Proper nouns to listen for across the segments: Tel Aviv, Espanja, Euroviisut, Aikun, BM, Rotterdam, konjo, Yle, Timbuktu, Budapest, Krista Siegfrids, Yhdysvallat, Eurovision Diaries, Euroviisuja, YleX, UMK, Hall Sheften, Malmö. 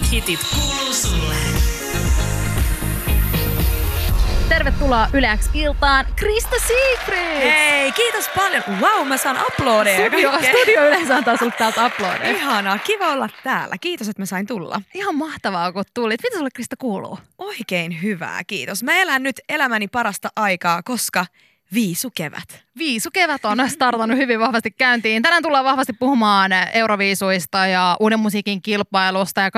Suurimmat hitit kuuluu sulle. Tervetuloa YleX-iltaan, Krista Siegfrids! Hei, kiitos paljon! Wow, mä saan aplodeja. Studio yleensä antaa sulle täältä aplodeja. Ihanaa, kiva olla täällä. Kiitos, että mä sain tulla. Ihan mahtavaa, kun tulit. Mitä sulle, Krista, kuuluu? Oikein hyvää, kiitos. Mä elän nyt elämäni parasta aikaa, koska viisukevät. Viisukevät on startannut hyvin vahvasti käyntiin. Tänään tullaan vahvasti puhumaan euroviisuista ja uuden musiikin kilpailusta ja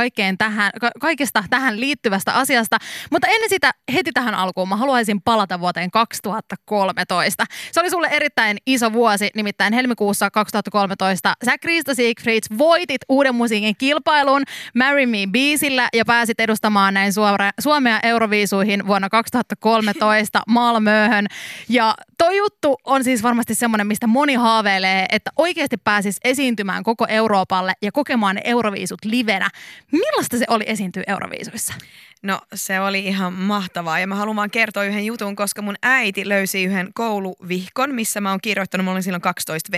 kaikesta tähän liittyvästä asiasta. Mutta ennen sitä heti tähän alkuun mä haluaisin palata vuoteen 2013. Se oli sulle erittäin iso vuosi, nimittäin helmikuussa 2013. Sä, Krista Siegfrids, voitit uuden musiikin kilpailun Marry Me Biisillä ja pääsit edustamaan näin Suomea euroviisuihin vuonna 2013 Malmöhön. Ja toi juttu on siis varmasti semmoinen, mistä moni haaveilee, että oikeasti pääsisi esiintymään koko Euroopalle ja kokemaan euroviisut livenä. Millaista se oli esiintyä euroviisuissa? No, se oli ihan mahtavaa ja mä haluan vaan kertoa yhden jutun, koska mun äiti löysi yhden kouluvihkon, missä mä oon kirjoittanut, mä olin silloin 12V,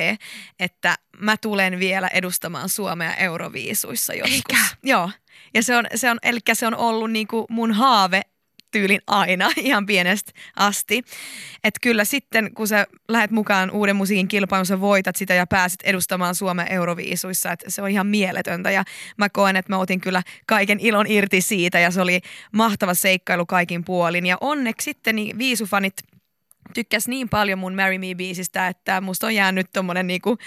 että mä tulen vielä edustamaan Suomea euroviisuissa joskus. Eikä? Joo, ja se on ollut niinku mun haave tyylin aina, ihan pienestä asti. Että kyllä sitten, kun sä lähet mukaan uuden musiikin kilpailuun, sä voitat sitä ja pääsit edustamaan Suomea euroviisuissa. Että se on ihan mieletöntä ja mä koen, että mä otin kyllä kaiken ilon irti siitä ja se oli mahtava seikkailu kaikin puolin. Ja onneksi sitten niin viisufanit tykkäs niin paljon mun Marry Me -biisistä, että musta on jäänyt tommonen niinku,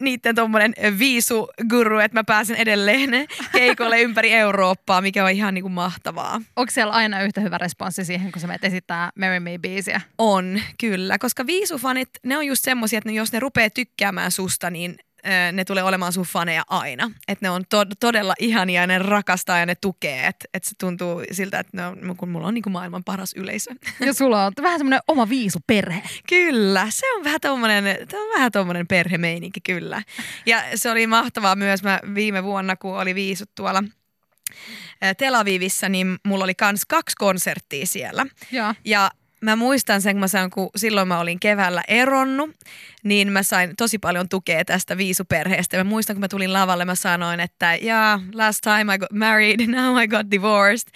niitten tommonen viisuguru, että mä pääsen edelleen keikolle ympäri Eurooppaa, mikä on ihan niinku mahtavaa. Onko siellä aina yhtä hyvä responssi siihen, kun sä menet esittää Marry Me -biisiä? On, kyllä, koska viisufanit, ne on just semmosia, että jos ne rupeaa tykkäämään susta, niin ne tulee olemaan sun faneja aina. Että ne on todella ihania ja ne rakastaa ja ne tukee. Että et se tuntuu siltä, että kun mulla on niinku maailman paras yleisö. Ja sulla on vähän semmoinen oma viisuperhe. Kyllä, se on vähän tommoinen perhemeininki, kyllä. Ja se oli mahtavaa myös. Mä viime vuonna, kun oli viisut tuolla Tel Avivissa, niin mulla oli kans 2 konserttia siellä. Ja mä muistan sen, kun silloin mä olin keväällä eronnut, niin mä sain tosi paljon tukea tästä viisuperheestä. Mä muistan, kun mä tulin lavalle, mä sanoin, että yeah, last time I got married, now I got divorced.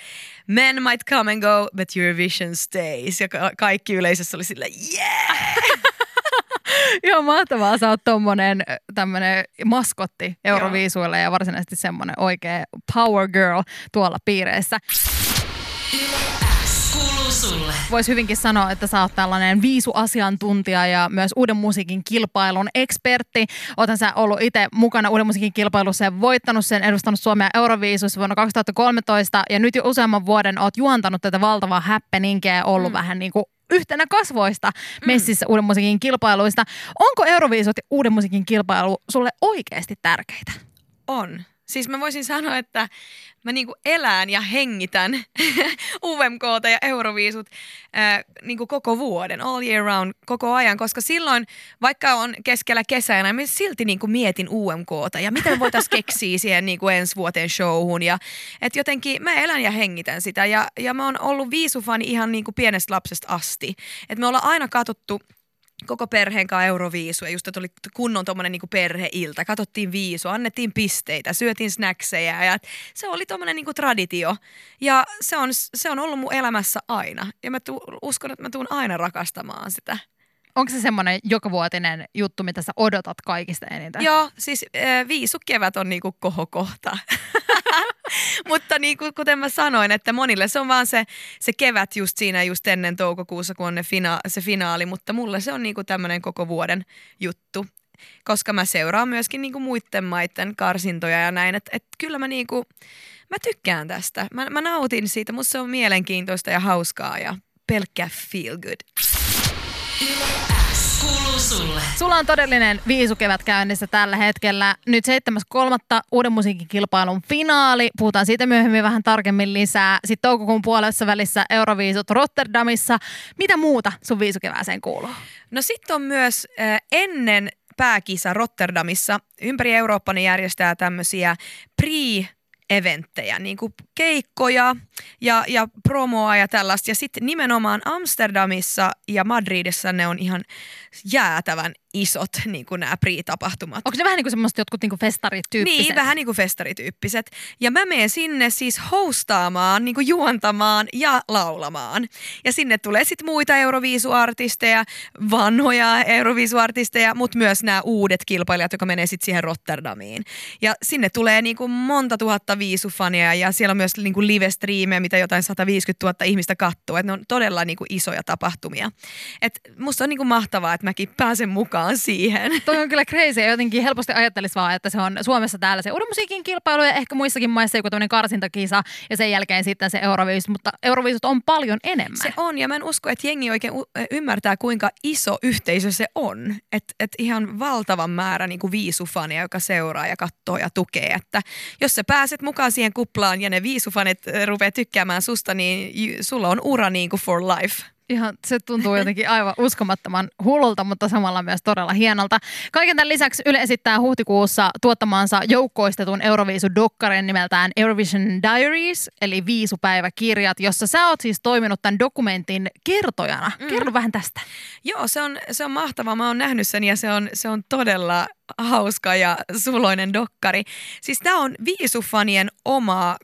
Men might come and go, but Eurovision stays. Ja kaikki yleisössä oli sillä, yeah! Joo, mahtavaa. Sä oot tämmönen maskotti euroviisuilla ja varsinaisesti semmonen oikea power girl tuolla piireissä. Voisi hyvinkin sanoa, että sä oot tällainen viisuasiantuntija ja myös uuden musiikin kilpailun ekspertti. Oothan sä ollut itse mukana uuden musiikin kilpailussa ja voittanut sen, edustanut Suomea euroviisuissa vuonna 2013. Ja nyt jo useamman vuoden oot juontanut tätä valtavaa happeningiä ja ollut vähän niin kuin yhtenä kasvoista messissä uuden musiikin kilpailuista. Onko euroviisut ja uuden musiikin kilpailu sulle oikeasti tärkeitä? On. Siis mä voisin sanoa, että mä niinku elän ja hengitän UMK:ta ja euroviisut niinku koko vuoden, all year round, koko ajan. Koska silloin, vaikka on keskellä kesänä, mä silti niinku mietin UMK:ta ja miten voitaisiin keksiä siihen niinku ensi vuoteen showhun. Ja, et jotenkin mä elän ja hengitän sitä ja mä oon ollut viisufani ihan niinku pienestä lapsesta asti. Et me ollaan aina katsottu koko perheen kanssa euroviisuja, just että oli kunnon tommonen niinku perheilta, katsottiin viisua, annettiin pisteitä, syötiin snackseja ja se oli tommonen niinku traditio ja se on ollut mun elämässä aina ja mä uskon, että mä tuun aina rakastamaan sitä. Onko se semmoinen jokavuotinen juttu, mitä sä odotat kaikista eniten? Joo, siis viisukevät on niinku kohokohta. Mutta niin kuin kuten mä sanoin, että monille se on vaan se kevät just siinä just ennen toukokuussa, kun on se finaali, mutta mulle se on niin kuin tämmöinen koko vuoden juttu, koska mä seuraan myöskin niin kuin muiden maiden karsintoja ja näin, että kyllä mä niin kuin, mä tykkään tästä, mä nautin siitä, musta se on mielenkiintoista ja hauskaa ja pelkkä feel good. Sulla on todellinen viisukevät käynnissä tällä hetkellä. Nyt 7.3. uuden musiikin kilpailun finaali. Puhutaan siitä myöhemmin vähän tarkemmin lisää. Sitten toukokuun puolessa välissä euroviisut Rotterdamissa. Mitä muuta sun viisukevääseen kuuluu? No sitten on myös ennen pääkisa Rotterdamissa. Ympäri Eurooppaa ne järjestää tämmöisiä pre-eventtejä, niin kuin keikkoja ja promoa ja tällaista. Ja sitten nimenomaan Amsterdamissa ja Madridissa ne on ihan jäätävän isot niin kuin nämä pre-tapahtumat. Onko ne vähän niin kuin semmoiset jotkut niin kuin festarityyppiset? Niin, vähän niin kuin festarityyppiset. Ja mä menen sinne siis hostaamaan, niin kuin juontamaan ja laulamaan. Ja sinne tulee sitten muita euroviisuartisteja, vanhoja euroviisuartisteja, mutta myös nämä uudet kilpailijat, jotka menee sitten siihen Rotterdamiin. Ja sinne tulee niin kuin monta tuhatta viisufania ja siellä on myös niin kuin live-striimejä, mitä jotain 150 000 ihmistä katsoo. Että ne on todella niin kuin isoja tapahtumia. Et musta on niin kuin mahtavaa, että mäkin pääsen mukaan siihen. Toi on kyllä crazy ja jotenkin helposti ajattelisi vaan, että se on Suomessa täällä se urmusiikin kilpailu ja ehkä muissakin maissa joku tämmöinen karsintakisa ja sen jälkeen sitten se Euroviisut, mutta Euroviisut on paljon enemmän. Se on ja mä en usko, että jengi oikein ymmärtää kuinka iso yhteisö se on. Että et ihan valtavan määrä niin kuin viisufaneja, joka seuraa ja katsoo ja tukee. Että jos sä pääset mukaan siihen kuplaan ja ne viisufanit rupeaa tykkäämään susta, niin sulla on ura niin kuin for life. Ihan, se tuntuu jotenkin aivan uskomattoman hullulta, mutta samalla myös todella hienolta. Kaiken tämän lisäksi Yle esittää huhtikuussa tuottamansa joukkoistetun Euroviisudokkarin nimeltään Eurovision Diaries, eli viisupäiväkirjat, jossa sä oot siis toiminut tämän dokumentin kertojana. Kerro vähän tästä. Joo, se on mahtavaa. Mä oon nähnyt sen ja se on todella hauska ja suloinen dokkari. Siis tää on viisufanien oma...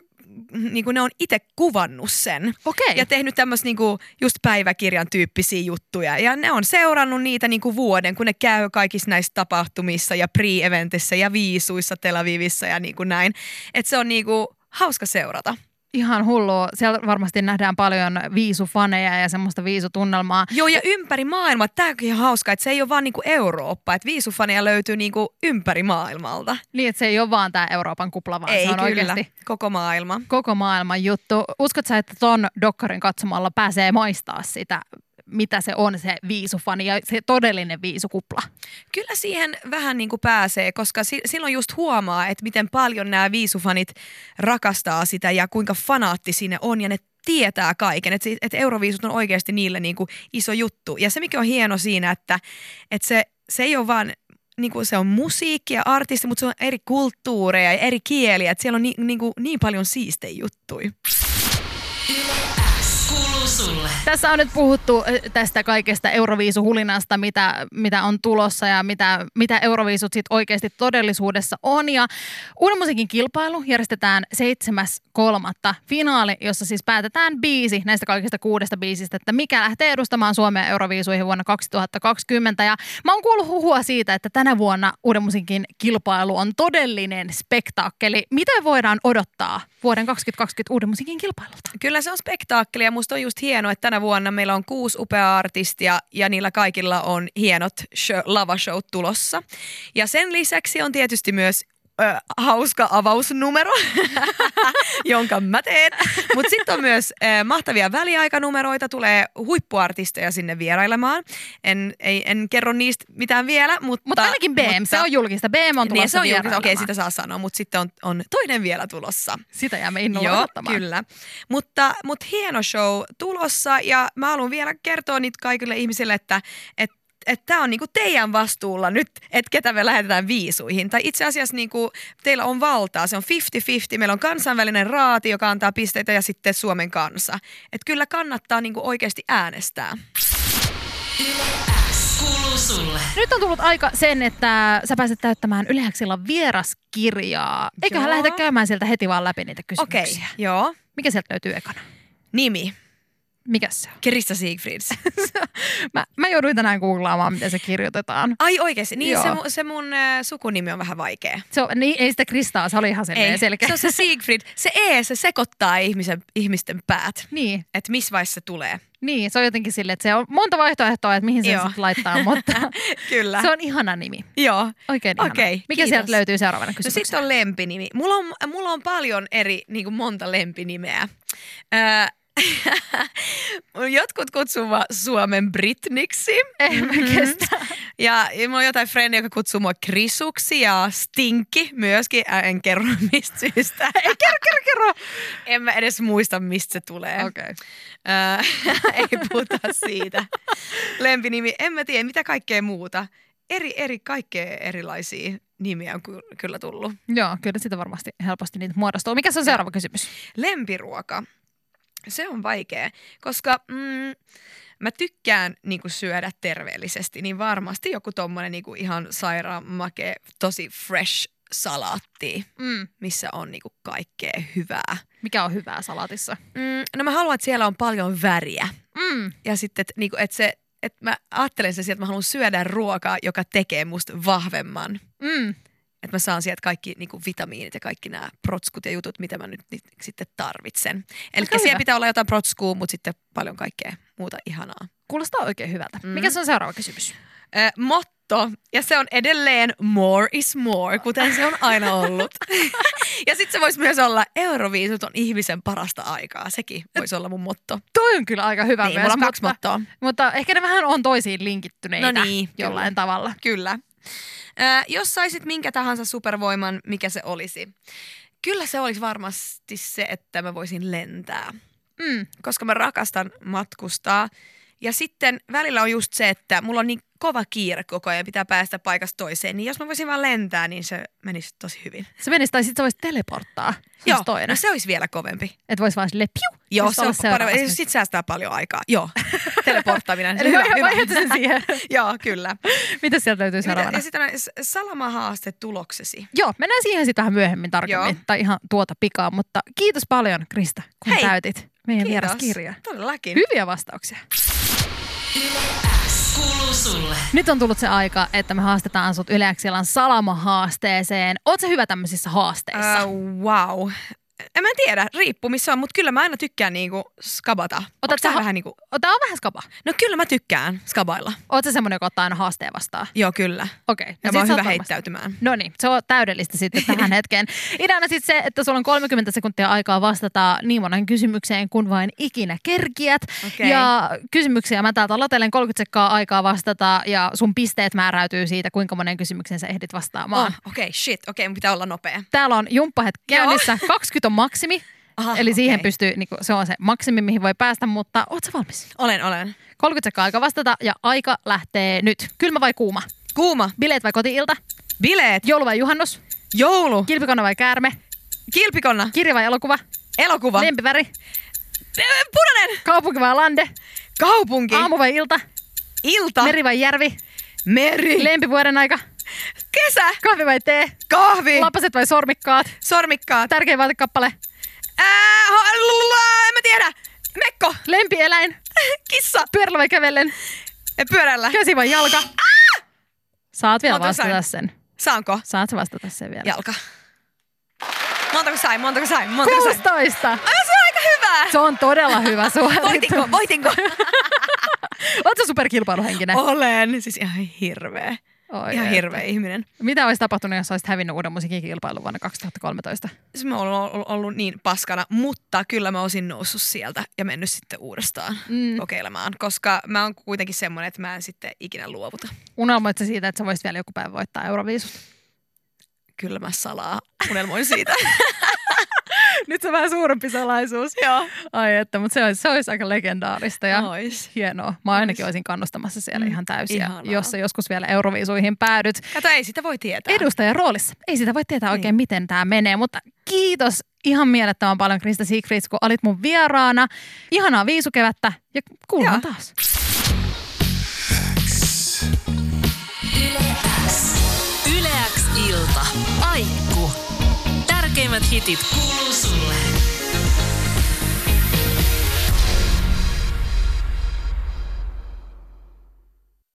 Niin kuin ne on itse kuvannut sen. Okei. Ja tehnyt tämmöistä niin kuin just päiväkirjan tyyppisiä juttuja. Ja ne on seurannut niitä niin kuin vuoden, kun ne käy kaikissa näissä tapahtumissa ja pre-eventissä ja viisuissa Tel Avivissa ja niin kuin näin. Että se on niin kuin hauska seurata. Ihan hullua. Siellä varmasti nähdään paljon viisufaneja ja semmoista viisutunnelmaa. Joo, ja ympäri maailmaa. Tämäkin on hauska, että se ei ole vaan niinku Eurooppa. Että viisufaneja löytyy niinku ympäri maailmalta. Niin, että se ei ole vaan tämä Euroopan kupla, vaan ei, se on kyllä oikeasti koko maailma. Koko maailman juttu. Uskotko sä, että ton dokkarin katsomalla pääsee maistaa sitä, mitä se on se viisufani ja se todellinen viisukupla? Kyllä siihen vähän niin kuin pääsee, koska silloin just huomaa, että miten paljon nämä viisufanit rakastaa sitä ja kuinka fanaattisia ne on ja ne tietää kaiken, että euroviisut on oikeasti niille niin kuin iso juttu. Ja se mikä on hieno siinä, että se ei ole vaan... Niin kuin se on musiikki ja artisti, mutta se on eri kulttuureja ja eri kieliä. Että siellä on niin paljon siistejä juttuja. Tässä on nyt puhuttu tästä kaikesta euroviisuhulinasta, mitä on tulossa ja mitä euroviisut sit oikeasti todellisuudessa on. Ja uuden musiikin kilpailu järjestetään 7.3. finaali, jossa siis päätetään biisi näistä kaikista 6 biisistä, että mikä lähtee edustamaan Suomea euroviisuihin vuonna 2020. Ja mä oon kuullut huhua siitä, että tänä vuonna uuden musiikin kilpailu on todellinen spektaakkeli. Mitä voidaan odottaa vuoden 2020 uuden musiikin kilpailulta? Kyllä se on spektaakkeli ja musta on just hienoa, että tänä vuonna meillä on 6 upeaa artistia ja niillä kaikilla on hienot lavashowt tulossa. Ja sen lisäksi on tietysti myös hauska avausnumero, jonka mä teen. Mutta sitten on myös mahtavia väliaikanumeroita, tulee huippuartisteja sinne vierailemaan. En kerro niistä mitään vielä, mutta... Mutta ainakin BM, se on julkista. BM on tulossa niin, vierailemaan. Okei, sitä saa sanoa, mutta sitten on toinen vielä tulossa. Sitä jäämme innolla odottamaan. Joo, kyllä. Mutta hieno show tulossa ja mä haluan vielä kertoa niitä kaikille ihmisille, että tämä on niinku teidän vastuulla nyt, että ketä me lähetetään viisuihin. Tai itse asiassa niinku, teillä on valtaa, se on 50-50. Meillä on kansainvälinen raati, joka antaa pisteitä ja sitten Suomen kansa. Että kyllä kannattaa niinku oikeasti äänestää. Nyt on tullut aika sen, että sä pääset täyttämään YleXilla vieraskirjaa. Eiköhän lähdetä käymään sieltä heti vaan läpi niitä kysymyksiä. Okei, joo. Mikä sieltä löytyy ekana? Nimi. Mikäs se on? Krista Siegfrids. mä jouduin tänään googlaamaan, miten se kirjoitetaan. Ai oikeasti? Niin se mun sukunimi on vähän vaikea. Niin, ei sitä Kristaa, se oli ihan selkeä. Se on se Siegfried. Se se sekoittaa ihmisten päät. Niin. Että missä vaiheessa se tulee. Niin, se on jotenkin silleen, että se on monta vaihtoehtoa, että mihin sen sitten laittaa, mutta kyllä. Se on ihana nimi. Joo. Oikein ihana. Okay, mikä kiitos. Sieltä löytyy seuraavana kysymyksenä? No sitten on lempinimi. Mulla on paljon eri, niin kuin monta lempinimeä. Jotkut kutsuu Suomen Britniksi. En mä kestä. Ja mulla on jotain friendi, joka kutsuu mua Krisuksi ja Stinki myöskin. En kerro mistä syystä. Ei kerro. En mä edes muista, mistä se tulee. Okay. Ei puhuta siitä. Lempinimi, en mä tiedä, mitä kaikkea muuta. Kaikkea erilaisia nimiä on kyllä tullut. Joo, kyllä sitä varmasti helposti niitä muodostuu. Mikä se on seuraava kysymys? Lempiruoka. Se on vaikea, koska mä tykkään niinku syödä terveellisesti, niin varmasti joku tommonen niinku ihan sairaan makea, tosi fresh salaatti, missä on niinku kaikkea hyvää. Mikä on hyvää salaatissa? No mä haluan, että siellä on paljon väriä. Ja sitten, että niinku, et mä ajattelen sitä, että mä haluan syödä ruokaa, joka tekee musta vahvemman. Että mä saan sieltä kaikki niinku vitamiinit ja kaikki nämä protskut ja jutut, mitä mä nyt sitten tarvitsen. Eli siellä pitää olla jotain protskua, mutta sitten paljon kaikkea muuta ihanaa. Kuulostaa oikein hyvältä. Mikä se on seuraava kysymys? Motto. Ja se on edelleen more is more, kuten se on aina ollut. Ja sitten se voisi myös olla Euroviisut on ihmisen parasta aikaa. Sekin voisi olla mun motto. Toi on kyllä aika hyvä. Niin, mulla on 2 mottoa. Mutta ehkä ne vähän on toisiin linkittyneitä jollain tavalla. Kyllä. Jos saisit minkä tahansa supervoiman, mikä se olisi? Kyllä se olisi varmasti se, että mä voisin lentää. Koska mä rakastan matkustaa. Ja sitten välillä on just se, että mulla on niin kova kiire koko ajan, pitää päästä paikasta toiseen. Niin jos mä voisin vaan lentää, niin se menisi tosi hyvin. Se menisi, tai sitten sä voisit teleporttaa. Joo, no se olisi vielä kovempi. Että vois vaan silleen piu. Joo, se on parempi. Sitten säästää paljon aikaa. Joo, teleporttaminen. Eli hyvä. Sen siihen. Joo, kyllä. Mitä sieltä löytyy seuraavana? Ja sitten salamahaaste tuloksesi. Joo, mennään siihen sitten vähän myöhemmin tarkemmin. Joo. Tai ihan tuota pikaa, mutta kiitos paljon Krista, kun täytit meidän vieraskirjaa. Todellakin. Hyviä vastauksia. YleX kuuluu sulle. Nyt on tullut se aika, että me haastetaan sut YleX:n salamahaasteeseen. Oot sä hyvä tämmöisissä haasteissa? Wow. En mä tiedä, riippuu missä on, mutta kyllä mä aina tykkään niinku skabata. Tää on vähän skaba. No kyllä mä tykkään skabailla. Oot sä semmonen, joka ottaa aina haasteen vastaan? Joo, kyllä. Okei. Okay. Ja mä oon hyvä heittäytymään. No niin, se on täydellistä sitten tähän hetkeen. Ideana sitten se, että sulla on 30 sekuntia aikaa vastata niin monen kysymykseen, kun vain ikinä kerkiät. Okay. Ja kysymyksiä mä täältä latelen 30 sekkaa aikaa vastata ja sun pisteet määräytyy siitä, kuinka monen kysymykseen sä ehdit vastaamaan. Okei, mun pitää olla nopea. Täällä on jumppahetki käynnissä. 20 on maksimi, eli siihen pystyy, niin se on se maksimi, mihin voi päästä, mutta ootko valmis? Olen. 30 sekkaa aika vastata ja aika lähtee nyt. Kylmä vai kuuma? Kuuma. Bileet vai koti-ilta? Bileet. Joulu vai juhannus? Joulu. Kilpikonna vai käärme? Kilpikonna. Kirja vai elokuva? Elokuva. Lempiväri? Punainen. Kaupunki vai lande? Kaupunki. Aamu vai ilta? Ilta. Meri vai järvi? Meri. Lempivuoden aika? Kesä. Kahvi vai tee? Kahvi. Lapaset vai sormikkaat? Sormikkaat. Tärkein vaatekappale? En mä tiedä. Mekko. Lempieläin? Kissa. Pyörällä vai kävellen? Pyörällä. Käsi vai jalka? Saat vielä vastata sen. Saanko? Saat vastata sen vielä. Jalka. Montako sai? 16. Se on aika hyvä. Se on todella hyvä suoritus. Voitinko? Ootko superkilpailuhenkinen? Olen. Siis ihan hirveä. Ihan hirveä ihminen. Mitä olisi tapahtunut, jos olisit hävinnyt uuden musiikkikilpailun vuonna 2013? Mä olen ollut niin paskana, mutta kyllä mä olisin noussut sieltä ja mennyt sitten uudestaan kokeilemaan, koska mä oon kuitenkin semmoinen, että mä en sitten ikinä luovuta. Unelmoit sä siitä, että sä voisit vielä joku päivä voittaa Euroviisut? Kyllä mä salaa unelmoin siitä. Nyt se on vähän suurempi salaisuus. Joo. Ai että, mutta se olisi aika legendaarista ja hienoa. Mä ainakin olisin kannustamassa siellä ihan täysiä, jos sä joskus vielä Euroviisuihin päädyt. Kato, ei sitä voi tietää. Edustajan roolissa. Ei sitä voi tietää oikein, miten tää menee, mutta kiitos ihan mielettömän paljon Krista Siegfrids, kun olit mun vieraana. Ihanaa viisukevättä ja kuullaan taas. YleX ilta. Aikku. Tärkeimmät hitit kuuluu sulle.